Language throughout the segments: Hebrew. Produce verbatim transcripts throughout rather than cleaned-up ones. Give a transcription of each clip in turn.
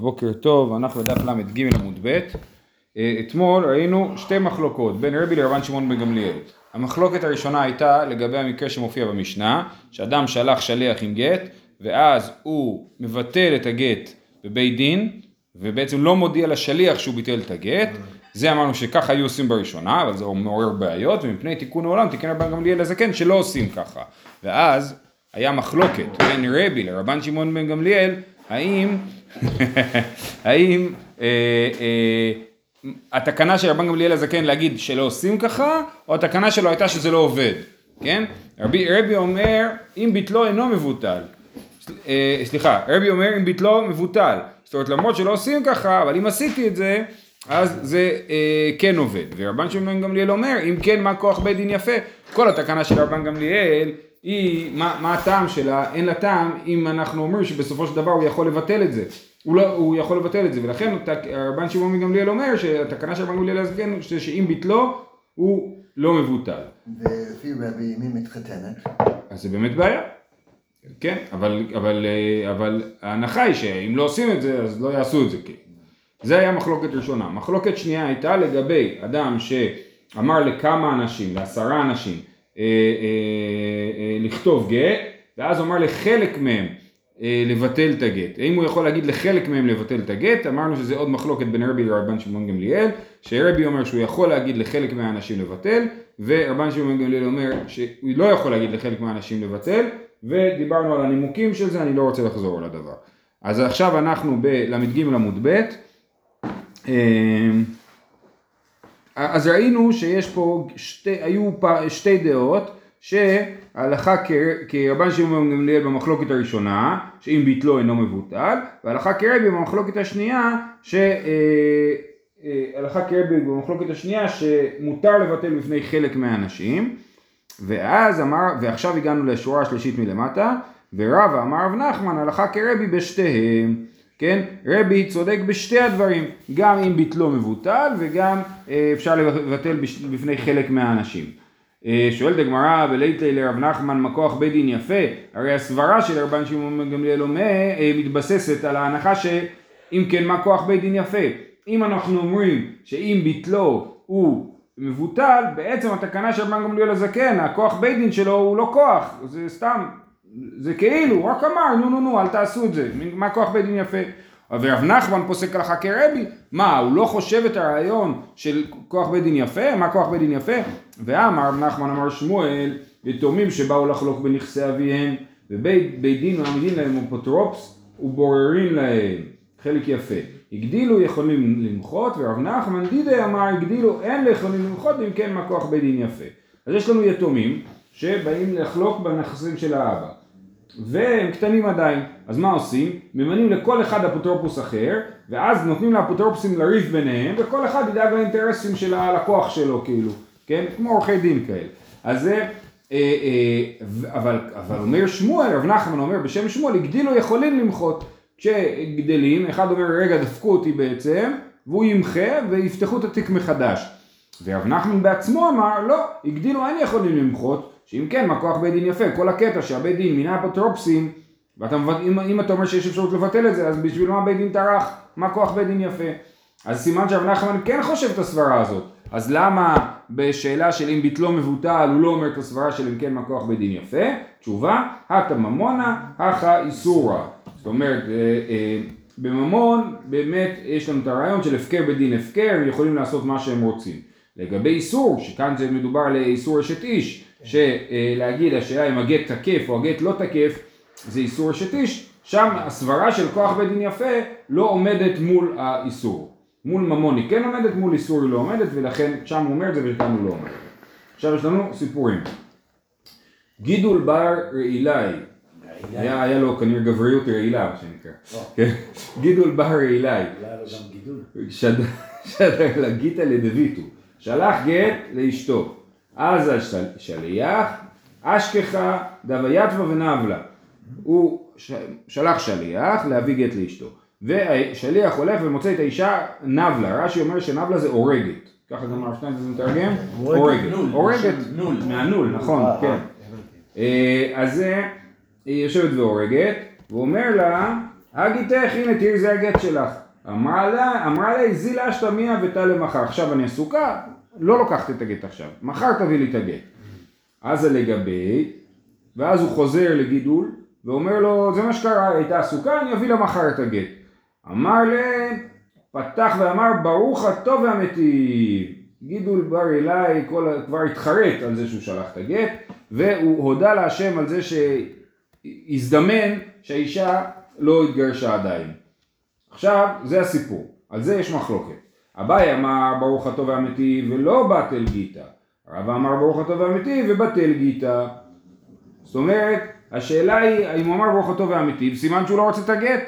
טוב, בוקר טוב, אנחנו בדף למד ג' עמוד ב'. אתמול ראינו שתי מחלוקות בין רבי לרבן שמעון בן גמליאל. המחלוקת הראשונה הייתה לגבי המקרה שמופיע במשנה, שאדם שלח שליח עם גט, ואז הוא מבטל את הגט בבית דין, ובעצם לא מודיע לשליח שהוא ביטל את הגט. זה אמרנו שככה היו עושים בראשונה, אבל זה מעורר בעיות, ומפני תיקון העולם תיקן רבן גמליאל זקן שלא עושים ככה. ואז היה מחלוקת בין רבי לרבן שמעון בן גמליאל, האם, האם אה, אה, התקנה של רבן גמליאל הזקן להגיד שלא עושים ככה, או התקנה שלו הייתה שזה לא עובד, כן? רבי, רבי אומר, אם ביטלו אינו מבוטל, אה, סליחה, רבי אומר, אם ביטלו מבוטל, זאת אומרת, למרות שלא עושים ככה, אבל אם עשיתי את זה, אז זה אה, כן עובד. ורבן שמעון גמליאל אומר, אם כן, מה כוח בית דין יפה? כל התקנה של רבן גמליאל, היא, מה, מה הטעם שלה? אין לה טעם אם אנחנו אומרים שבסופו של דבר הוא יכול לבטל את זה. הוא, לא, הוא יכול לבטל את זה, ולכן רבן שמעון בן גמליאל אומר שהתקנה של רבן גמליאל זקן, שאם ביטלו, הוא לא מבוטל. ואפילו בימים מתחתנת. אז זה באמת בעיה. כן, אבל, אבל, אבל ההנחה היא שאם לא עושים את זה, אז לא יעשו את זה. כן. זה היה מחלוקת ראשונה. מחלוקת שנייה הייתה לגבי אדם שאמר לכמה אנשים, לעשרה אנשים, לכתוב גט, ואז אמר לחלק מהם לבטל את הגט. האם הוא יכול להגיד לחלק מהם לבטל את הגט? אמרנו שזה עוד מחלוקת בין רבי לרבן שמעון גמליאל, שרבי אומר שהוא יכול להגיד לחלק מהאנשים לבטל, ורבן שמעון גמליאל אומר שהוא לא יכול להגיד לחלק מהאנשים לבטל, ודיברנו על הנימוקים של זה, אני לא רוצה לחזור על הדבר. אז עכשיו אנחנו בל"ג עמוד ב'. אז ראינו שיש פה שתי, היו שתי דעות שהלכה כרבן שמעון גמליאל במחלוקת הראשונה, שאם ביטלו אינו מבוטל, והלכה כרבי במחלוקת השנייה, שהלכה כרבי במחלוקת השנייה שמותר לבטל בפני חלק מהאנשים, ואז אמר, ועכשיו הגענו לשורה השלישית מלמטה, ורבא אמר רב נחמן הלכה כרבי בשתיהם. כן, רבי צודק בשתי הדברים, גם אם ביטלו מבוטל וגם אה, אפשר לבטל בש... בפני חלק מהאנשים. אה, שואל דגמרא בליטלי לרב נחמן מה כוח בית דין יפה, הרי הסברה של רבן שמעון גמליאל אה, מתבססת על ההנחה שאם כן מה כוח בית דין יפה. אם אנחנו אומרים שאם ביטלו הוא מבוטל, בעצם התקנה של רבן גמליאל הזקן, הכוח בית דין שלו הוא לא כוח, זה סתם... זה כאילו, רק אמר, נו נו נו, אל תעשו את זה, מה כוח בית דין יפה? ורב נחמן פוסק הלכה כרבי, מה, הוא לא חושב את הרעיון של כוח בית דין יפה? מה כוח בית דין יפה? ואמר רב נחמן אמר שמואל, יתומים שבאו לחלוק בנכסי אביהם, ובית דין מעמידים להם אפוטרופוס ובוררים להם, חלק יפה. הגדילו יכולים למחות, ורב נחמן דידי אמר, הגדילו אין יכולים למחות, אם כן מה כוח בית דין יפה. אז יש לנו יתומים שבאים לחלוק בנכסים של האבא. והם קטנים עדיין, אז מה עושים? ממנים לכל אחד אפוטרופוס אחר, ואז נותנים לאפוטרופוסים לריב ביניהם, וכל אחד ידאג לאינטרסים של הלקוח שלו, כאילו, כן? כמו עורכי דין כאלה. אז זה, אה, אה, אבל, אבל אומר שמואל, רב נחמן אומר, בשם שמואל, הגדילו יכולים למחות, כשגדלים, אחד אומר, רגע, דפקו אותי בעצם, והוא ימחה, ויפתחו את התיק מחדש. ורב נחמן בעצמו אמר, לא, הגדילו אין יכולים למחות, שאם כן, מה כוח בית דין יפה, כל הקטע שהבית דין מינה אפוטרופוסים, ואם אתה אומר שיש אפשרות לבטל את זה, אז בשביל מה בית דין תרח, מה כוח בית דין יפה? אז סימן שרב נחמן כן חושב את הסברה הזאת, אז למה בשאלה של אם ביטלו מבוטל, הוא לא אומר את הסברה של אם כן, מה כוח בית דין יפה? תשובה, הטה ממונה, הכה איסורה. זאת אומרת, בממון באמת יש לנו את הרעיון של הפקר בית דין הפקר, יכולים לעשות מה שהם רוצים. לגבי איסור, שכאן זה מדובר לאיסור אשת איש, שלהגיד השאלה אם הגט תקף או הגט לא תקף, זה איסור אשת איש, שם הסברה של כוח בית דין יפה לא עומדת מול האיסור. מול ממון היא כן עומדת, מול איסור היא לא עומדת, ולכן שם הוא אומר את זה וכאן הוא לא עומד. עכשיו יש לנו סיפורים. גדול בר רעילי, היה, היה לו כנראה גבריות רעילה, מה שנקרא. גדול בר רעילי. היה לו גם גידול. שדרך לגיטה לדויטו. שלח גט לאשתו, אז שליח, אשכחה, דוויתווה ונבלה. הוא שלח שליח להביא גט לאשתו, ושליח הולך ומוצא את האישה נבלה, רשי אומר שנבלה זה אורגת, ככה גם הרב שטיין זה מתרגם, אורגת, אורגת, מהנול, נכון, כן. אז זה, היא יושבת ואורגת, ואומר לה, הגיתך, הנה תראי זה הגט שלך. אמרה לה, אמרה לה, זילה השתמיה ותלה מחר. עכשיו אני עסוקה, לא לוקחת את הגט עכשיו. מחר תביא לי את הגט. אז זה לגבי, ואז הוא חוזר לגידול, ואומר לו, זה מה שקרה, הייתה עסוקה, אני אביא לה מחר את הגט. אמר לה, פתח ואמר, ברוך הטוב והמתיב. גידול בר רעילי כבר התחרט על זה שהוא שלח את הגט, והוא הודה להשם על זה שהזדמן שהאישה לא התגרשה עדיין. עכשיו זה הסיפור, על זה יש מחלוקת. אביי אמר ברוך הטוב והמתי ולא בטל גיטה. רבא אמר ברוך הטוב והמתי ובטל גיטה. זאת אומרת, השאלה היא אם הוא אמר ברוך הטוב והמתי, סימן שהוא לא רוצה את הגט.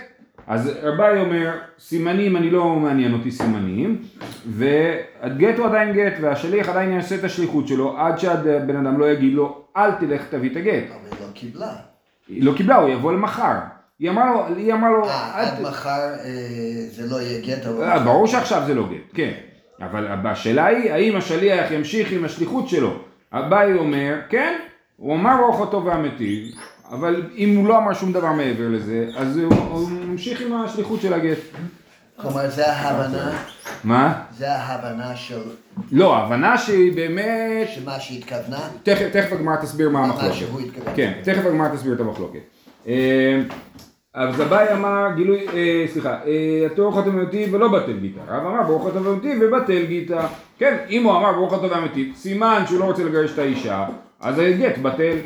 אז רבאי אומר, סימנים, אני לא מעניין אותי סימנים, והגט הוא עדיין גט, והשליח עדיין יעשה את השליחות שלו, עד שהבן אדם לא יגיד לו, אל תלך תביא את הגט. אבל היא לא קיבלה. היא לא קיבלה, הוא יבוא למחר. היא אמרה לו, היא אמרה לו... עד מחר זה לא יהיה גט, אבל... ברור שעכשיו זה לא גט, כן. אבל השאלה היא, האם השליח ימשיך עם השליחות שלו? רבאי אומר, כן, הוא אמר ברוך הטוב והמתיב, אבל אם הוא לא אמר שום דבר מעבר לזה, אז הוא ממשיך עם השליחות של הגט. כלומר, זה ההבנה? מה? זה ההבנה של... לא, ההבנה שהיא באמת... שמה שהתכוונה? תכף הגמרא תסביר מה המחלוקת. מה שהוא התכוון. כן, תכף הגמרא תסביר את המחלוקת. אז אביי אמר, גילוי, סליחה, ברוך הטוב והמתיב ולא בטל גיטה. הרב אמר, ברוך הטוב והמתיב ובטל גיטה. כן, אם הוא אמר ברוך הטוב והמתיב, סימן שהוא לא רוצה לגרש את האישה, אז הגט בטל.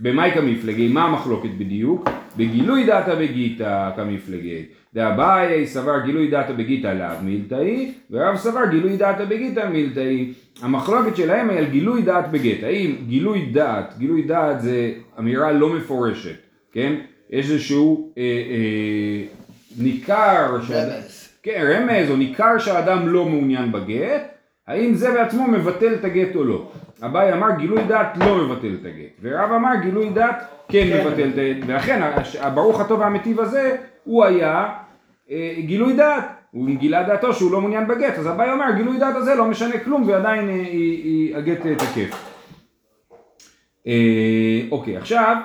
במאי כמפלגי, מה המחלוקת בדיוק? בגילוי דעתה בגיטה כמפלגי. דאביי סבר גילוי דעתה בגיטה עליו מילתאי, ורב סבר גילוי דעתה בגיטה מילתאי. המחלוקת שלהם היא על גילוי דעת בגט. האם גילוי דעת, גילוי דעת זה אמירה לא מפורשת, כן? איזשהו אה, אה, ניכר, שעד... כן, רמז או ניכר שהאדם לא מעוניין בגט, האם זה בעצמו מבטל את הגט או לא? אביי אמר גילוי דעת לא מבטל את הגט, ורב אמר גילוי דעת כן, כן מבטל את הגט, ואכן הברוך הטוב והמתיב הזה הוא היה אה, גילוי דעת, הוא מגילה דעתו שהוא לא מעוניין בגט, אז אביי אומר גילוי דעת הזה לא משנה כלום ועדיין אה, אה, אה, הגט תקף. אה, אוקיי, עכשיו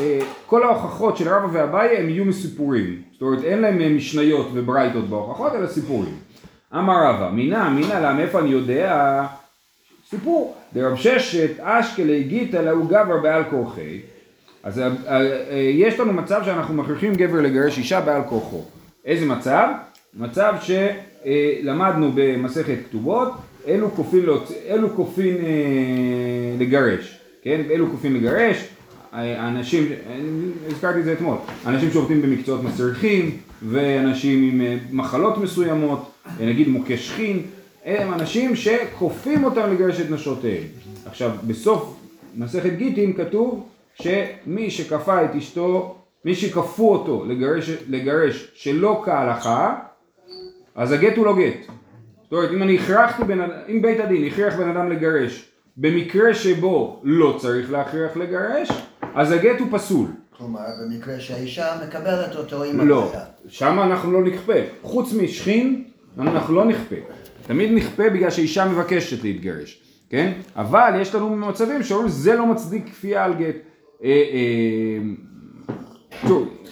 אה, כל ההוכחות של רבא ואביי הם יהיו מסיפורים, זאת אומרת אין להם משניות וברייתות בהוכחות אלא סיפורים. אמר רבא, מינה, מינה, למה איפה אני יודע? סיפור, דרב ששת אשכלי גיטה להו גבר בעל כורחי. אז יש לנו מצב שאנחנו מכריחים גבר לגרש אישה בעל כורחו. איזה מצב? מצב שלמדנו במסכת כתובות, אלו כופין, אלו כופין לגרש, כן? אלו כופין לגרש, אנשים, הזכרתי את זה אתמול, אנשים שעובדים במקצועות מסריחים, ואנשים עם מחלות מסוימות, נגיד מוכה שכין, הם אנשים שכופים אותם לגרש את נשותיהם. עכשיו, בסוף מסכת גיטין כתוב שמי שכפה את אשתו, מי שכפו אותו לגרש, לגרש שלא כהלכה, אז הגט הוא לא גט. זאת אומרת, אם אני הכרחתי, בין, אם בית הדין הכרח בן אדם לגרש, במקרה שבו לא צריך להכרח לגרש, אז הגט הוא פסול. כלומר, במקרה שהאישה מקבלת אותו עם הגט. לא, שם אנחנו לא נכפה. חוץ משכין, אנחנו לא נכפה. תמיד נכפה בגלל שאישה מבקשת להתגרש, כן? אבל יש לנו מצבים שאומרים זה לא מצדיק כפייה על גט. אה, אה,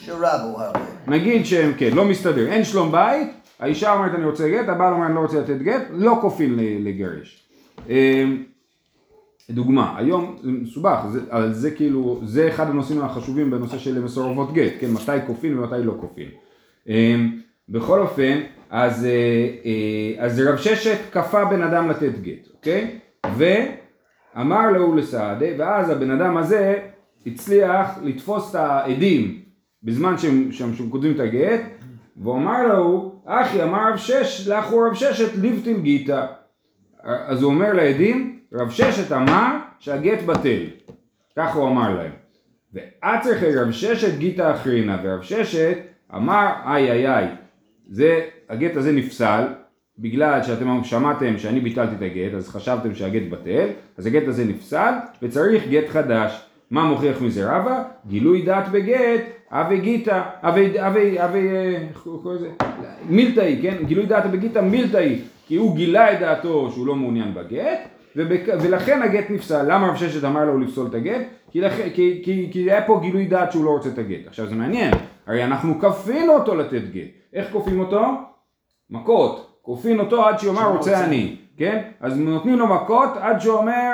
שרבו הרבה. נגיד שהם כן, לא מסתדר, אין שלום בית, האישה אומרת אני רוצה גט, הבעל אומר אני לא רוצה לתת גט, לא כופין לגרש. אה, דוגמה, היום זה מסובך, זה, על זה כאילו, זה אחד הנושאים החשובים בנושא של מסורבות גט, כן? מתי כופין ומתי לא כופין. אה, בכל אופן, אז, אז רב ששת כפה בן אדם לתת גט, אוקיי? ואמר לו לסעדה, ואז הבן אדם הזה הצליח לתפוס את העדים בזמן שהם, שהם כותבים את הגט, ואומר לו, אחי, אמר רב ששת, לך הוא רב ששת ליבטין גיטה. אז הוא אומר לעדים, רב ששת אמר שהגט בטל. כך הוא אמר להם. ועצריך רב ששת גיטה אחרינה, ורב ששת אמר, איי איי איי. זה, הגט הזה נפסל, בגלל שאתם שמעתם שאני ביטלתי את הגט, אז חשבתם שהגט בטל, אז הגט הזה נפסל, וצריך גט חדש. מה מוכיח מזה רבא? גילוי דעת בגט, אבי גיטה, אבי, אבי, אבי, איך קורא זה? מילתאי, כן? גילוי דעת בגיטה מילתאי, כי הוא גילה את דעתו שהוא לא מעוניין בגט, ובק... ולכן הגט נפסל. למה רב ששת אמר לו לפסול את הגט? כי, לכ... כי, כי, כי היה פה גילוי דעת שהוא לא רוצה את הגט. עכשיו זה מעניין. הרי אנחנו כפינו אותו לתת גט. איך כופים אותו? מכות. כופים אותו עד שאומר רוצה, רוצה אני. כן? אז נותנים לו מכות עד שאומר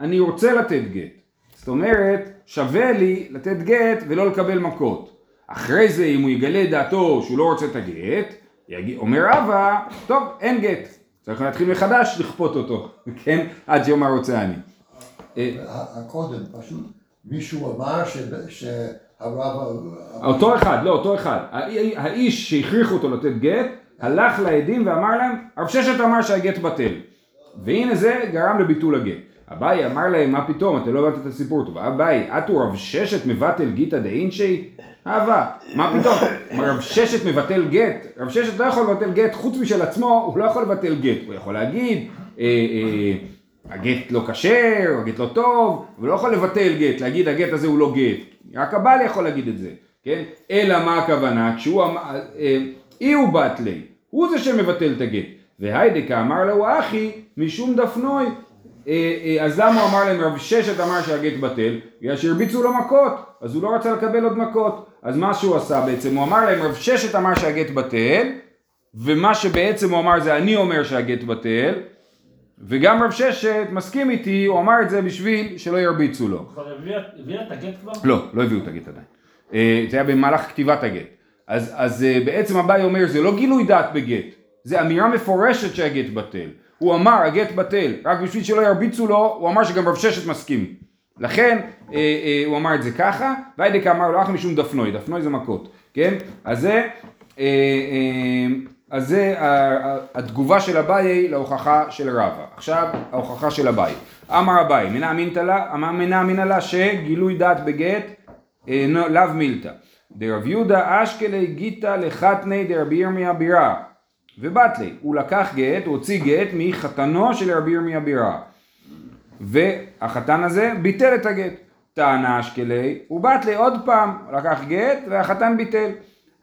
אני רוצה לתת גט. זאת אומרת, שווה לי לתת גט ולא לקבל מכות. אחרי זה, אם הוא יגלה דעתו שהוא לא רוצה את הגט, אומר רבא, טוב, אין גט. צריך להתחיל מחדש לכפות אותו, כן? עד שאומר רוצה אני. הקודם, פשוט מישהו אמר שהרבא... אותו אחד, לא, אותו אחד. האיש שהכריחו אותו לתת גט, הלך לעדים ואמר להם, רב ששת אמר שהגט בטל. והנה זה גרם לביטול הגט. אביי אמר להם, מה פתאום, אתם לא הבנת את הסיפור טוב. אביי, אתו רב ששת מבטל גיטא דאינשי? אהבה, מה פתאום? רב ששת מבטל גט. רב ששת לא יכול לבטל גט, חוץ משל עצמו, הוא לא יכול לבטל גט. הוא יכול להגיד, הגט לא כשר, הגט לא טוב, אבל לא יכול לבטל גט, להגיד הגט הזה הוא לא גט. רק הבעל יכול להגיד את זה, כן? אלא מה הכוונה? כשהוא אמר, אי הוא בטלי, הוא זה שמבטל את הגט. והיידקה אמר לו, אחי, משום דפנוי. אז למה הוא אמר להם, רב ששת אמר שהגט בטל, בגלל שהרביצו לו מכות, אז הוא לא רצה לקבל עוד מכות. אז מה שהוא עשה בעצם, הוא אמר להם, רב ששת אמר שהגט בטל, ומה שבעצם הוא אמר זה, אני אומר שהגט בטל, וגם רב ששת מסכים איתי, הוא אמר את זה בשביל שלא ירביצו לו. כבר הביאו את הגט כבר? לא, לא הביאו את הגט עדיין. זה היה במהלך כתיבת הגט. אז, אז בעצם הבאי אומר, זה לא גילוי דעת בגט, זה אמירה מפורשת שהגט בטל. הוא אמר, הגט בטל, רק בשביל שלא ירביצו לו, הוא אמר שגם רב ששת מסכים. לכן, אה, אה, הוא אמר את זה ככה, והיידקה אמר לו, אחי משום דפנוי, דפנוי זה מכות, כן? אז זה, אה, אה, אז זה התגובה של אביי להוכחה של רבא. עכשיו, ההוכחה של אביי. אמר אביי, מנה אמינתה לה, אמר מנה אמינתה לה, שגילוי דעת בגט, אה, לאו מילתא. דרב יהודה אשכלי גיטה לחתני דרבי ירמיה בירא. ובת לי, הוא לקח גט, הוא הוציא גט מחתנו של רבי ירמיה בירא. והחתן הזה ביטל את הגט. טענה אשכלי, הוא בת לי עוד פעם, לקח גט והחתן ביטל.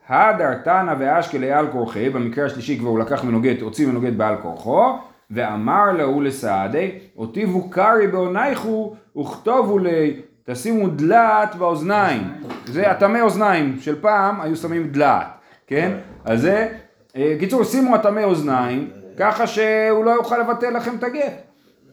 הדר טענה ואשכלי על כורחי, במקרה השלישי כבר הוא לקח מנו גט, הוציא מנו גט בעל כורחו, ואמר לו לסעדי, אותי וקרי בעונייכו, וכתובו לי, תשימו דלעת באוזניים. זה התמי אוזניים של פעם, היו שמים דלעת, כן? אז זה... קיצור, שימו התמי אוזניים, ככה שהוא לא יוכל לבטל לכם את הגט.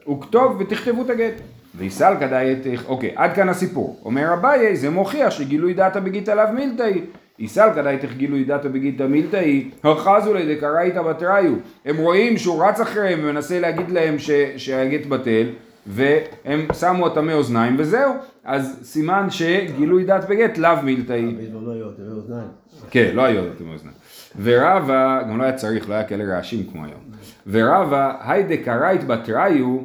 הוא כתוב ותכתבו את הגט. ויסל כדאי את... אוקיי, עד כאן הסיפור. אומר אביי, זה מוכיח שגילוי דעתא בגיטא לאו מילתאי. יסל כדאי את גילוי דעתא בגיטא מילתאי. החזו ליה דקראיתא בתראיו. הם רואים שהוא רץ אחריהם ומנסה להגיד להם ש... שהגט בטל, והם שמו התמי אוזניים וזהו. אז סימן שגילוי דעת בגט לאו מילתאי. לא היו התמי אוזניים. כן, לא היו התמי אוזניים. ורבא, גם לא היה צריך, לא היה כאלה רעשים כמו היום. ורבא, היידה קראית בתראיו,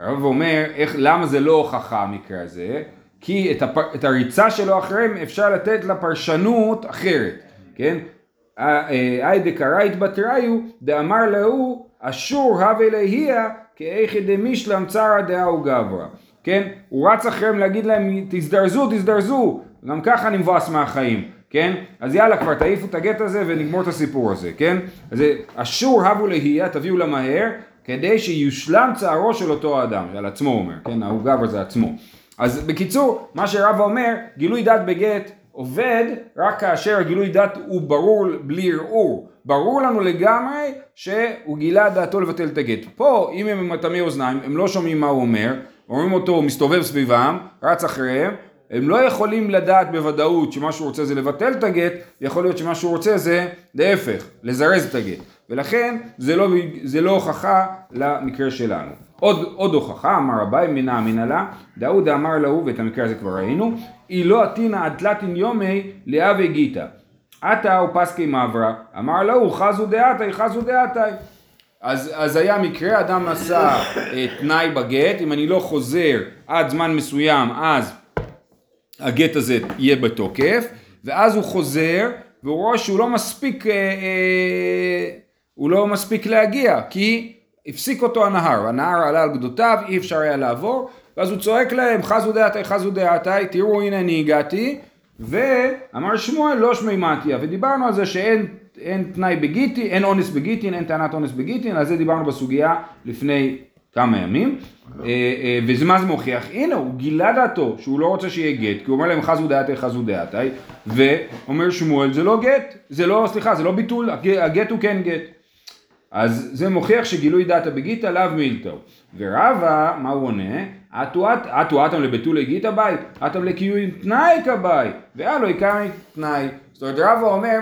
רבא אומר, איך, למה זה לא הוכחה המקרה הזה? כי את, הפ, את הריצה שלו אחריהם אפשר לתת לה פרשנות אחרת, כן? היידה קראית בתראיו, דאמר להו, אשור הווה להייה, כאיכי דמישלם צרה דאו גברא. כן? הוא רץ אחריהם להגיד להם, תזדרזו, תזדרזו, גם ככה נמבס מהחיים. כן? אז יאללה, כבר תעיפו את הגט הזה ונגמור את הסיפור הזה, כן? אז אשור הבו להייה, תביאו לה מהר, כדי שיושלם צערו של אותו האדם, על עצמו אומר, כן? ההוא גבר זה עצמו. אז בקיצור, מה שרבא אומר, גילוי דת בגט עובד רק כאשר גילוי דת הוא ברור בלי ערעור. ברור לנו לגמרי שהוא גילה דעתו לבטל את הגט. פה, אם הם מטמאי אוזניים, הם לא שומעים מה הוא אומר, אומרים אותו, מסתובב סביבם, רץ אחריהם, הם לא יכולים לדעת בוודאות שמה שהוא רוצה זה לבטל את הגט, יכול להיות שמה שהוא רוצה זה להפך, לזרז את הגט. ולכן זה לא, זה לא הוכחה למקרה שלנו. עוד, עוד הוכחה, אמר רבי מנה אמינא לה, דאוד אמר לו, ואת המקרה הזה כבר ראינו, היא לא עתינא עדלתין יומי להווה גיטה. עתה או פסקי מעברה, אמר לו, חזו דעתי, חזו דעתי. אז, אז היה מקרה, אדם עשה תנאי בגט, אם אני לא חוזר עד זמן מסוים, אז פרק, הגט הזה יהיה בתוקף, ואז הוא חוזר, והוא רואה שהוא לא מספיק, אה, אה, הוא לא מספיק להגיע, כי הפסיק אותו הנהר, הנהר עלה על גדותיו, אי אפשר היה לעבור, ואז הוא צועק להם, חזו דעתי, חזו דעתי, תראו הנה אני הגעתי, ואמר שמואל לא שמי מעתיה, ודיברנו על זה שאין אין תנאי בגיטין, אין אונס בגיטין, אין טענת אונס בגיטין, על זה דיברנו בסוגיה לפני כמה ימים, וזמז מוכיח, הנה הוא גילה דעתו, שהוא לא רוצה שיהיה גט, כי הוא אומר להם חזו דעתי, חזו דעתי, ואומר שמואל זה לא גט, זה לא, סליחה, זה לא ביטול, הגט הוא כן גט. אז זה מוכיח שגילוי דעתה בגיטה עליו מילתו. ורבא, מה הוא עונה? אתו אתם לביטולי גיטה ביי, אתם לקיום תנאי כביי, ואלו יקרא תנאי. זאת אומרת רבא אומר,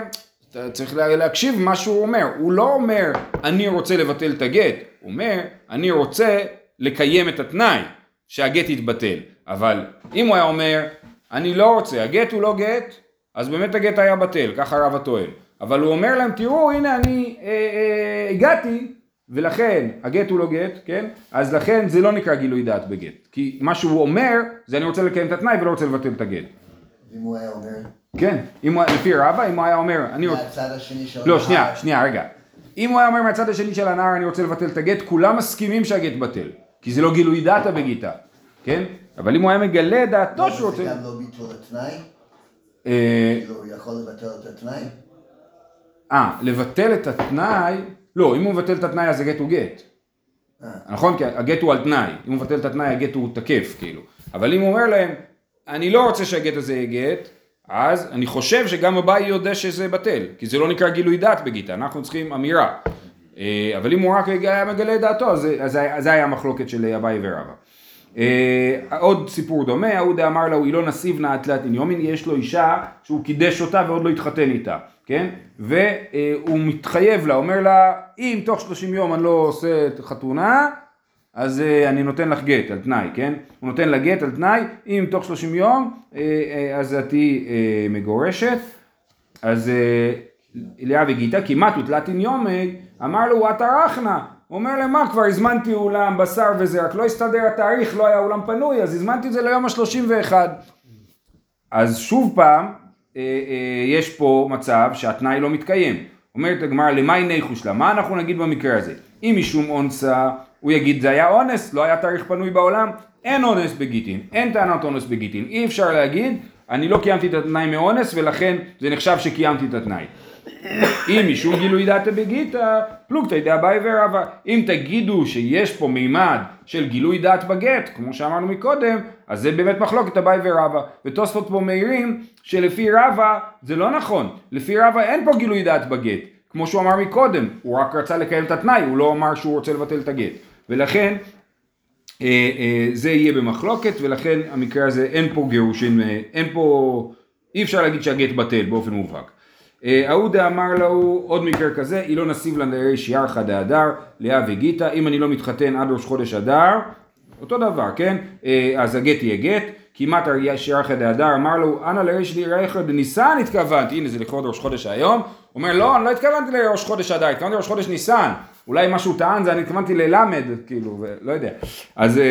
אתה צריך להקשיב מה שהוא אומר, הוא לא אומר אני רוצה לבטל את הגט, הוא אומר אני רוצה לקיים את התנאי שהגט יתבטל, אבל אם הוא היה אומר אני לא רוצה, הגט הוא לא גט, אז באמת הגט היה בטל, ככה רבא טוען. אבל הוא אומר להם תראו הנה אני אה, אה, הגעתי ולכן הגט הוא לא גט, כן? אז לכן זה לא נקרא גילוי דעת בגט, כי מה שהוא אומר זה אני רוצה לקיים את התנאי ולא רוצה לבטל את הגט. אם הוא היה אומר? כן, אם הוא, לפי רבא, אם הוא היה אומר אני רוצה... מהצד השני של הנער? לא, שנייה, שנייה, רגע. אם הוא היה אומר מהצד השני של הנער אני רוצה לבטל את הגט, כולם מסכימים שהגט בטל, כי זה לא גילוי דעת בגיטה, כן? אבל אם הוא היה מגלה דעתו שהוא רוצה... זה גם לא ביטול התנאי? הוא יכול לבטל את התנאי? אה, לבטל את התנאי... לא, אם הוא מבטל את התנאי אז הגט הוא גט. נכון? כי הגט הוא על תנאי. אם הוא מבטל את התנאי הגט הוא תקף, כאילו. אבל אם הוא אומר להם, אני לא רוצה שהגט הזה יהיה גט, אז אני חושב שגם אביי יודע שזה בטל, כי זה לא נקרא גילוי דעת בגיטה, אנחנו צריכים אמירה. אבל אם הוא רק היה מגלה דעתו, אז זה היה המחלוקת של אביי ורבא. עוד סיפור דומה, יהודה אמר לה, היא לא נסיב נעת לאתין יומין, יש לו אישה שהוא קידש אותה ועוד לא התחתן איתה. כן? והוא מתחייב לה, אומר לה, אם תוך שלושים יום אני לא עושה חתונה, אז אני נותן לך גט על תנאי, כן? הוא נותן לה גט על תנאי, אם תוך שלושים יום, אז את היא מגורשת. אז אליה וגיטה, כמעט ותלתין יומג, אמר לו, אתה רחנה. הוא אומר לה, מה כבר הזמנתי אולם בשר וזה, רק לא הסתדר התאריך, לא היה אולם פנוי, אז הזמנתי את זה ליום ה-שלושים ואחד. אז שוב פעם, יש פה מצב שהתנאי לא מתקיים. אומרת הגמרא, למה עיני חושלה? מה אנחנו נגיד במקרה הזה? אם משום אונסה, הוא יגיד זה היה אונס, לא היה תאריך פנוי בעולם, אין אונס בגיטין, אין טענת אונס בגיטין, אי אפשר להגיד, אני לא קיימתי את התנאי מאונס ולכן זה נחשב שקיימתי את התנאי. אם משום גילוי דעת בגיטה, פלוגתא דאביי אביי ורבא. אם תגידו שיש פה מימד של גילוי דעת בגט, כמו שאמרנו מקודם, אז זה באמת מחלוקת אביי ורבא. ותוספות פה מעירים שלפי רבא זה לא נכון. לפי רבא אין פה גילוי דעת בגט. כמו שהוא אמר מקודם, הוא רק רצה לקיים את התנאי, הוא לא אמר שהוא רוצה לבטל את הגט. ולכן אה, אה, זה יהיה במחלוקת, ולכן המקרה הזה אין פה גירושין, אין פה, אי אפשר להגיד שהגט בטל באופן מובהק. אהודה אמר לו עוד מקרה כזה, היא לא נסיב לנדרי שיערכה דהדר, לאה וגיטה, אם אני לא מתחתן עד ראש חודש אדר, אותו דבר, כן? אז הגט יהיה גט, כמעט שיערכה דהדר, אמר לו, אנא לראש ליראיך דניסן התכוונתי, הנה זה לכבוד ראש חודש היום, אומר לא, אני לא התכוונתי לראש חודש אדר, התכוונתי לראש חודש ניסן, אולי משהו טען זה, אני התכוונתי ללמד, כאילו, לא יודע. אז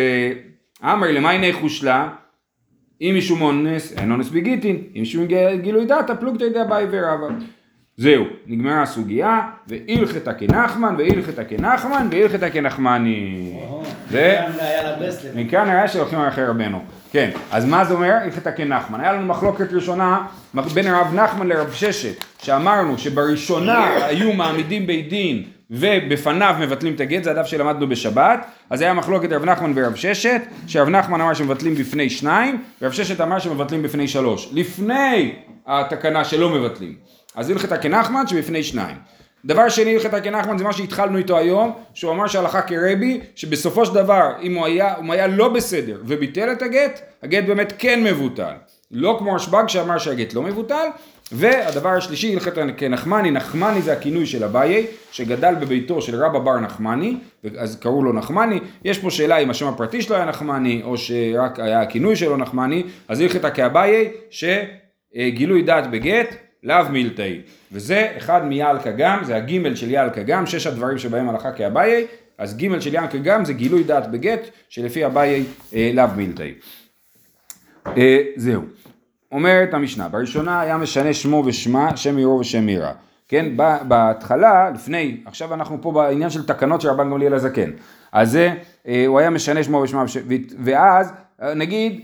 אמר, למה הנה חושלה? אם משום אונס, אין אונס בגיטין, אם משום גילוי דעת, פלוגתא דאביי ורבא. זהו, נגמרה הסוגיה, והלכתא כנחמן, והלכתא כנחמן, והלכתא כנחמני. מכאן נראה שהולכים אחרי רבנו. כן, אז מה זה אומר? הלכתא כנחמן. היה לנו מחלוקת ראשונה בין רב נחמן לרב ששת, שאמרנו שבראשונה היו מעמידים בית דין, ובפניו מבטלים את הגט, זה הדף שלמדנו בשבת, אז היה מחלוקת רב נחמן ורב ששת, שרב נחמן אמר שמבטלים בפני שניים, ורב ששת אמר שמבטלים בפני שלוש, לפני התקנה שלא מבטלים. אז הלכתא כנחמן שבפני שניים. דבר שני, הלכתא כנחמן זה מה שהתחלנו איתו היום, שהוא אמר שהלכה כרבי, שבסופו של דבר, אם הוא היה, הוא היה לא בסדר וביטל את הגט, הגט באמת כן מבוטל. לא כמו השבג שאמר שהגט לא מבוטל, והדבר השלישי, הלכתא כנחמני, נחמני זה הכינוי של אביי, שגדל בביתו של רבא בר נחמני, אז קראו לו נחמני, יש פה שאלה אם השם הפרטי שלו היה נחמני, או שרק היה הכינוי שלו נחמני, אז הלכתא כאביי, שגילוי דעת בגט, לאו מילתאי, וזה אחד מיעל כגם, זה הגימל של יעל כגם, שש הדברים שבהם הלכה כאביי, אז גימל של יעל כגם זה גילוי דעת בגט, שלפי אביי לאו מילתאי. זהו. אומרת המשנה, בראשונה היה משנה שמו ושמה, שם עירו ושם עירה. כן, בהתחלה, לפני, עכשיו אנחנו פה בעניין של תקנות של רבן גמליאל הזקן. אז זה, הוא היה משנה שמו ושמה, ואז נגיד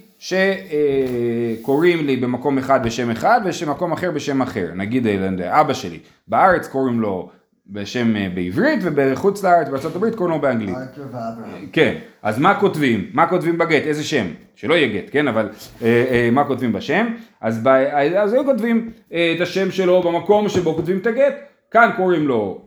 שקוראים לי במקום אחד בשם אחד, ובמקום אחר בשם אחר. נגיד, אבא שלי, בארץ קוראים לו בשם בעברית, ובחוץ לארץ, בארצות הברית, קוראים לו באנגלית. כן, אז מה כותבים? מה כותבים בגט? איזה שם? שלא יהיה גט, כן? אבל אה, אה, מה כותבים בשם? אז, ב... אז היו כותבים אה, את השם שלו במקום שבו כותבים את הגט, כאן קוראים לו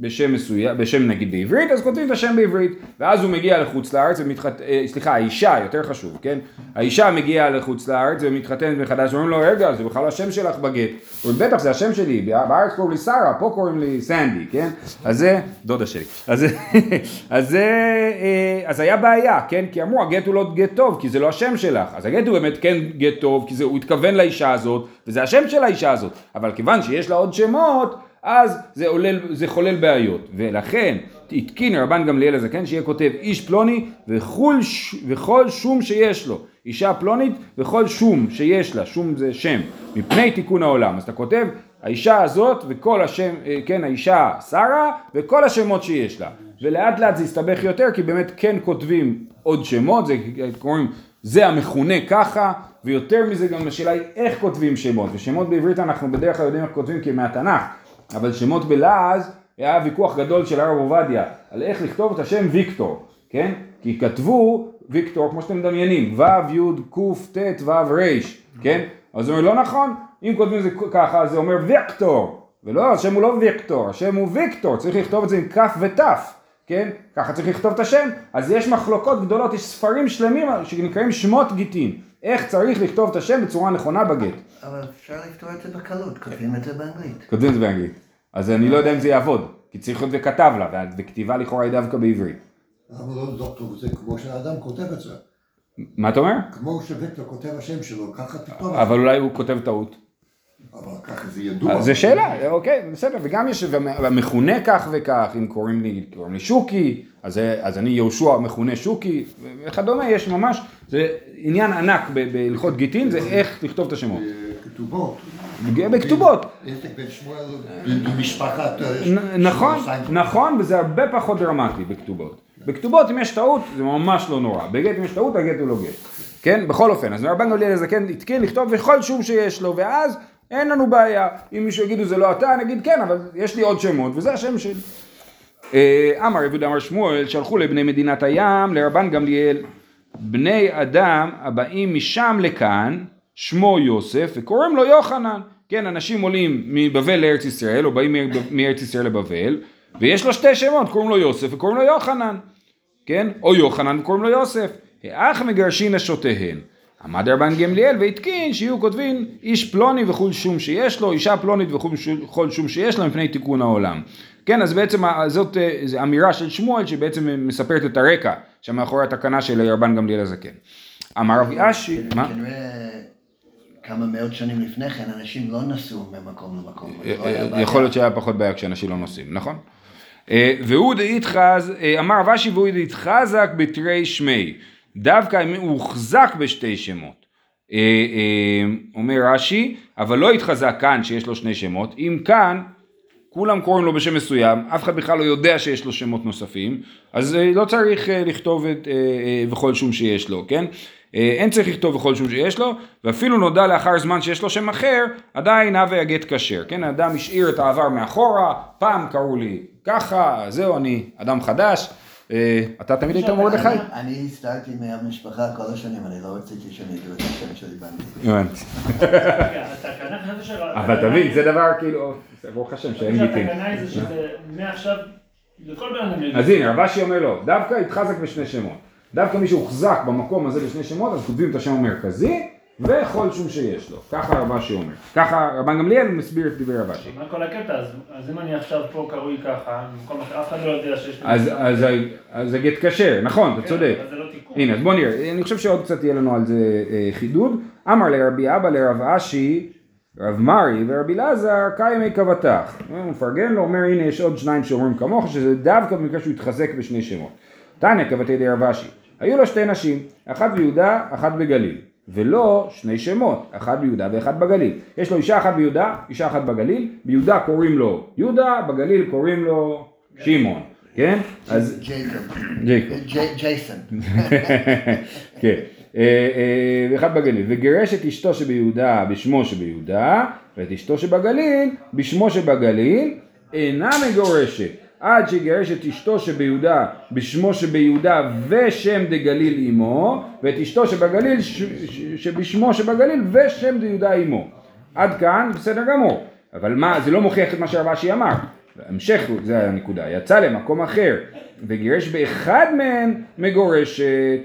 בשם מסוים, בשם נגיד בעברית, אז כותבים את השם בעברית, ואז הוא מגיע לחוץ לארץ ומתחת... אה, סליחה, האישה, יותר חשוב, כן? האישה מגיעה לחוץ לארץ ומתחתנת מחדש, אומרים לו, רגע, זה בכלל השם שלך בגט. הוא אומר, בטח, זה השם שלי, בארץ קוראים לי שרה, פה קוראים לי סנדי, כן? אז זה, דודה שלי. אז זה, אז זה, אז היה בעיה, כן? כי אמרו, הגט הוא לא גט טוב, כי זה לא השם שלך. אז הגט הוא באמת כן גט טוב, כי זה, הוא התכוון לאישה הזאת, וזה השם של האישה הזאת. אבל כיוון שיש לה עוד שמות, אז זה, עולל, זה חולל בעיות, ולכן התקין רבן גמליאל זקן שיהיה כותב איש פלוני וכל, וכל שום שיש לו, אישה פלונית וכל שום שיש לה, שום זה שם, מפני תיקון העולם. אז אתה כותב האישה הזאת וכל השם, כן, האישה שרה וכל השמות שיש לה, ולאט לאט זה יסתבך יותר, כי באמת כן כותבים עוד שמות, זה קוראים, זה המכונה ככה, ויותר מזה גם השאלה היא איך כותבים שמות, ושמות בעברית אנחנו בדרך כלל יודעים איך כותבים כי מהתנ"ך, אבל שמות בלעז, היה ויכוח גדול של הרב עובדיה, על איך לכתוב את השם ויקטור, כן? כי כתבו ויקטור, כמו שאתם מדמיינים, וו, יוד, קוף, תת, וו, רש, כן? אז הוא אומר, לא נכון, אם כותבים זה ככה, זה אומר ויקטור, ולא, השם הוא לא ויקטור, השם הוא ויקטור, צריך לכתוב את זה עם כף וטף, כן? ככה צריך לכתוב את השם, אז יש מחלוקות גדולות, יש ספרים שלמים שנקראים שמות גיטים, איך צריך לכתוב את השם בצורה נכונה בגט. אבל אפשר לכתוב את זה בקלות, כותבים את זה באנגלית. כותבים את זה באנגלית. אז אני לא יודע אם זה יעבוד, כי צריך להיות וכתב לה, וכתיבה לכאורה היא דווקא בעברית. אבל לא דוקטור, זה כמו שהאדם כותב את זה. מה אתה אומר? כמו שוויקטור כותב השם שלו, ככה תכתוב. אבל אולי הוא כותב טעות. אבל ככה זה ידוע. זה שאלה, אוקיי, בסדר, וגם יש, המכונה כך וכך, אם קוראים לי שוקי, אז אני יהושע מכונה שוקי, וכדומה, יש ממש, זה עניין ענק בהלכות גיטין, זה איך לכתוב את השמות. בכתובות. בכתובות. עסק בן שמואל, במשפחה. נכון, נכון, וזה הרבה פחות דרמטי בכתובות. בכתובות, אם יש טעות, זה ממש לא נורא. בגט, אם יש טעות, הגט הוא לא גט. כן, בכל אופן, אז רבן גמליאל זקן התקין לכתוב וכל שום שיש לו, ואז אין לנו בעיה, אם מישהו יגידו זה לא אתה, אני אגיד כן, אבל יש לי עוד שמות, וזה השם שלי. אמר רבי יהודה אמר שמואל, שלחו לבני מדינת הים, לרבן גמליאל, בני אדם הבאים משם לכאן, שמו יוסף, וקוראים לו יוחנן. כן, אנשים עולים מבבל לארץ ישראל, או באים מארץ ישראל לבבל, ויש לו שתי שמות, קוראים לו יוסף, וקוראים לו יוחנן. כן, או יוחנן, וקוראים לו יוסף. האח מגרשין נשותיהן. עמד רבן גמליאל והתקין שיהיו כותבים איש פלוני וכל שום שיש לו, אישה פלונית וכל שום שיש לה מפני תיקון העולם. כן, אז בעצם זאת אמירה של שמואל שבעצם מספרת את הרקע שמאחורי התקנה של רבן גמליאל הזקן. אמר רבי אשי, מה? כנראה כמה מאות שנים לפני כן אנשים לא נסעו ממקום למקום. יכול להיות שהיה פחות בעיה כשאנשים לא נוסעים, נכון? והוא דאיתחז, אמר רבי אשי והוא דאיתחזק בתרי שמי. דווקא הוא הוחזק בשתי שמות, אה, אה, אומר רשי, אבל לא התחזק כאן שיש לו שני שמות, אם כאן כולם קוראים לו בשם מסוים, אף אחד בכלל לא יודע שיש לו שמות נוספים, אז אה, לא צריך אה, לכתוב את אה, אה, וכל שום שיש לו, כן? אה, אין צריך לכתוב וכל שום שיש לו, ואפילו נודע לאחר זמן שיש לו שם אחר, עדיין הווה הגט כשר, כן? האדם השאיר את העבר מאחורה, פעם קראו לי ככה, זהו, אני אדם חדש, אתה תמיד היית מורד לחי? אני הסתרתי מהמשפחה כל השנים, אני לא רציתי שאני אדעו את השם שלי בנגלית. אבל תמיד, זה דבר כאילו, ברוך השם שאין גיטים. התקנה היא זה שזה מעכשיו, לכל בנגלית. אז הנה, רבשי אומר לו, דווקא התחזק בשני שמות. דווקא מי שהוחזק במקום הזה בשני שמות, אז כותבים את השם המרכזי, וכל שום שיש לו. ככה רבשי אומר. ככה רבן גמליאל מסביר את דבר רבשי. מה כל הקטע? אז אם אני עכשיו פה קרוי ככה, במקום אף אחד לא יודע שיש לי... אז זה גט כשר, נכון, אתה צודק. אבל זה לא תיקון. הנה, אז בוא נראה. אני חושב שעוד קצת יהיה לנו על זה חידוד. אמר לרבי אבא לרב אשי, רב מרי ורבי לעזר, קיימי כבתך. הוא מפרגן לו, אומר, הנה יש עוד שניים שאומרים כמוך, שזה דווקא במקרה שהוא התחזק בשני שמות. תניא כבתי די רבשי. היו לו שתי נשים, אחת ביהודה, אחת בגליל. ולא שני שמות, אחד ביהודה ואחד בגליל. יש לו אישה אחת ביהודה, אישה אחת בגליל, ביהודה קוראים לו יהודה, בגליל קוראים לו שמעון, כן? אז... ג'ייקוב. ג'ייסון. כן, ואחד בגליל. וגירש את אשתו שביהודה בשמו שביהודה, ואת אשתו שבגליל בשמו שבגליל, אינה מגורשת, עד שיגרש את אשתו שביהודה בשמו שביהודה ושם דגליל אמו, ואת אשתו שבגליל ש... ש... שבשמו שבגליל ושם דיהודה אמו. עד כאן בסדר גמור. אבל מה, זה לא מוכיח את מה שרב אשי אמר. המשך, זה הנקודה, יצא למקום אחר וגירש באחד מהן מגורשת.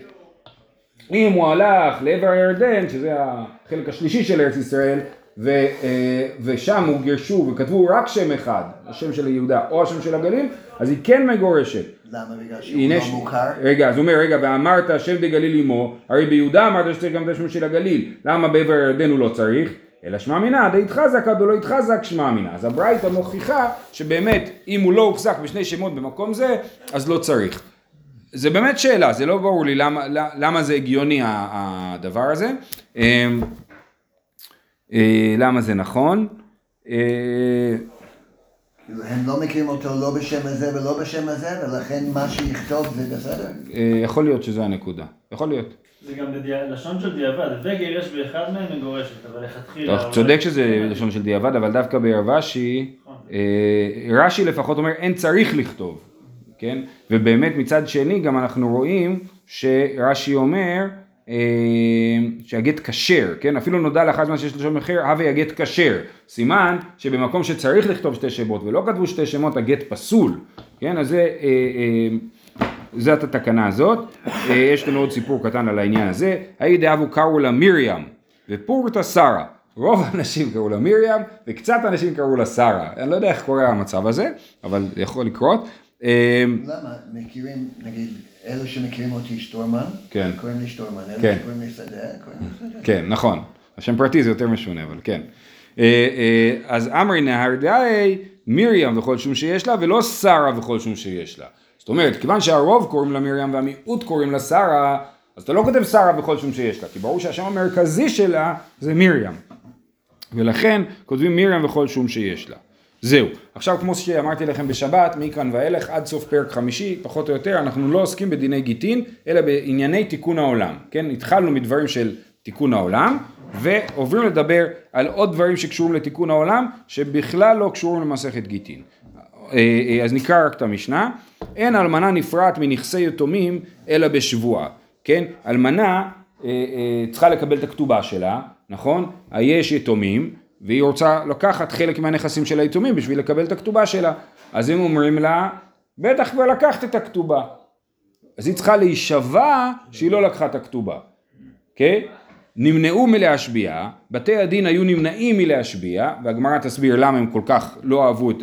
אם הוא הלך לעבר הירדן, שזה החלק השלישי של ארץ ישראל, ו, ושם הוא גירשו וכתבו רק שם אחד, השם של יהודה או השם של הגליל, אז היא כן מגורשת. למה? בגלל שהוא לא ש... מוכר? רגע, אז הוא אומר, רגע, ואמרת השם דגליל עמו, הרי ביהודה אמרת שצריך גם את השם של הגליל, למה בעבר הירדן הוא לא צריך? אלא שמע מינה, די התחזק עד או לא התחזק שמע מינה. אז הברייתא מוכיחה שבאמת אם הוא לא הופסק בשני שמות במקום זה, אז לא צריך. זה באמת שאלה, זה לא ברור לי למה, למה זה הגיוני הדבר הזה. למה זה נכון? הם לא מכירים אותו לא בשם הזה ולא בשם הזה, ולכן מה שיכתוב זה בסדר? יכול להיות שזו הנקודה, יכול להיות. זה גם לשון של דיעבד, וגירש באחד מהם מגורשת, אבל איך התחילה... אתה צודק שזה לשון של דיעבד, אבל דווקא ברש"י, רש"י לפחות אומר אין צריך לכתוב, כן? ובאמת מצד שני גם אנחנו רואים שרש"י אומר שהגט כשר, כן? אפילו נודע לאחד מה שיש לשון אחר, הווה הגט כשר, סימן שבמקום שצריך לכתוב שתי שמות ולא כתבו שתי שמות, הגט פסול, כן? אז זה... זאת התקנה הזאת. יש לנו עוד סיפור קטן על העניין הזה. הידי אבו קראו לה מיריאם ופורטה שרה. רוב האנשים קראו לה מיריאם וקצת אנשים קראו לה שרה. אני לא יודע איך קורה המצב הזה, אבל יכול לקרות. למה? מכירים, נגיד, אלו שמכירים אותי שטורמן, כן. קוראים לי שטורמן, אלו כן. שקוראים לי שדה, קוראים לי שדה. כן, נכון. השם פרטי זה יותר משונה, אבל כן. אז אמרי נהרדאי מיריאם וכל שום שיש לה, ולא שרה וכל שום שיש לה. זאת אומרת, כיוון שהרוב קוראים לה מיריאם והמיעוט קוראים לה שרה, אז אתה לא כותב שרה בכל שום שיש לה, כי ברור שהשם המרכזי שלה זה מיריאם. ולכן כותבים מיריאם וכל שום שיש לה. זהו. עכשיו, כמו שאמרתי לכם בשבת, מכאן ואילך עד סוף פרק חמישי, פחות או יותר, אנחנו לא עוסקים בדיני גיטין, אלא בענייני תיקון העולם. כן? התחלנו מדברים של תיקון העולם, ועוברים לדבר על עוד דברים שקשורים לתיקון העולם, שבכלל לא קשורים למסכת גיטין. אז נקרא רק את המשנה. אין אלמנה נפרעת מנכסי יתומים אלא בשבוע, כן? אלמנה אה, אה, צריכה לקבל את הכתובה שלה, נכון? יש יתומים והיא רוצה לקחת חלק מהנכסים של היתומים בשביל לקבל את הכתובה שלה, אז הם אומרים לה, בטח ולקחת את הכתובה, אז היא צריכה להישבע שהיא לא לקחה את הכתובה, כן? נמנעו מלהשביע, בתי הדין היו נמנעים מלהשביע, והגמרא תסביר למה הם כל כך לא אהבו את,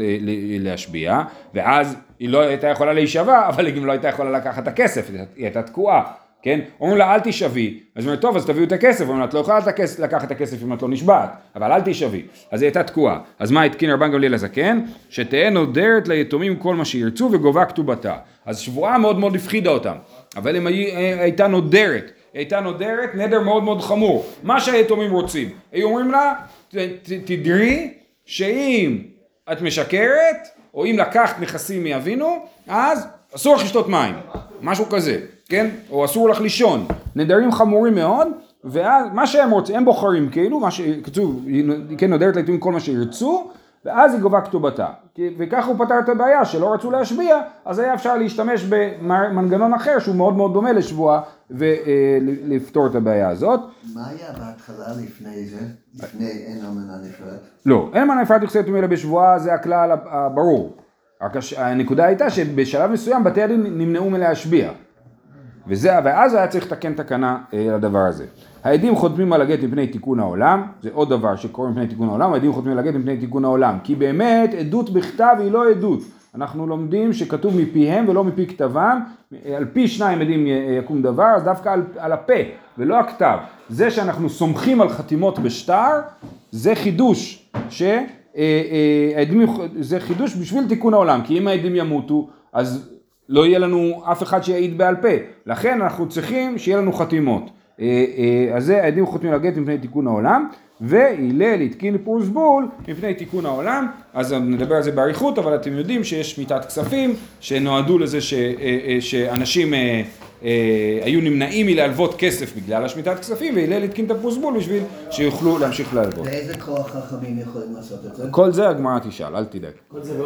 להשביע, ואז היא לא הייתה יכולה להישבע, אבל היא גם לא הייתה יכולה לקחת את הכסף, היא הייתה תקועה, כן? אומרים לה, אל תישבי, אז היא אומרת, טוב, אז תביאו את הכסף, אומרים לה, את לא יכולה לקחת את הכסף אם את לא נשבעת, אבל אל תישבי, אז היא הייתה תקועה. אז מה התקין רבן גמליאל זקן? שתהא נודרת ליתומים כל מה שירצו וגובה כתובתה. אז שבועה מאוד מאוד הפחידה אותם, אבל אם היא הייתה נודרת, הייתה נודרת, נדר מאוד מאוד חמור. מה שהיתומים רוצים, היא אומרים לה, תדרי שאם את משקרת, או אם לקחת נכסים מאבינו, אז אסור לך לשתות מים, משהו כזה, כן? או אסור לך לישון. נדרים חמורים מאוד, ואז מה שהם רוצים, הם בוחרים כאילו, מה שכתוב, כן, נודרת ליתומים כל מה שירצו, ואז היא גובה כתובתה. וכך הוא פתר את הבעיה שלא רצו להשביע, אז היה אפשר להשתמש במנגנון אחר שהוא מאוד מאוד דומה לשבוע, ולפתור את הבעיה הזאת. מה היה בהתחלה לפני זה? לפני אין אלמנה נפרעת? לא, אין אלמנה נפרעת נכסי יתומים אלא בשבועה, זה הכלל הברור. הנקודה הייתה שבשלב מסוים בתי הדין נמנעו מלהשביע. ואז היה צריך לתקן תקנה לדבר הזה. העדים חותמים על הגט מפני תיקון העולם, זה עוד דבר שקוראים מפני תיקון העולם, העדים חותמים על הגט מפני תיקון העולם, כי באמת עדות בכתב היא לא עדות. אנחנו לומדים שכתוב מפיהם ולא מפי כתבם, על פי שניים עדים יקום דבר, אז דווקא על, על הפה ולא הכתב. זה שאנחנו סומכים על חתימות בשטר, זה חידוש, ש, אה, אה, עדים, זה חידוש בשביל תיקון העולם, כי אם העדים ימותו, אז לא יהיה לנו אף אחד שיעיד בעל פה. לכן אנחנו צריכים שיהיה לנו חתימות. אז זה העדים חותמים על הגט מפני תיקון העולם, והילל התקין פורס בול מפני תיקון העולם. אז נדבר על זה בעריכות, אבל אתם יודעים שיש שמיטת כספים שנועדו לזה ש, שאנשים היו נמנעים מלהלוות כסף בגלל השמיטת כספים, והילל התקין את הפורס בול בשביל שיוכלו להמשיך להלוות. באיזה כוח חכמים יכולים לעשות את זה? כל זה הגמרא תשאל, אל תדאג.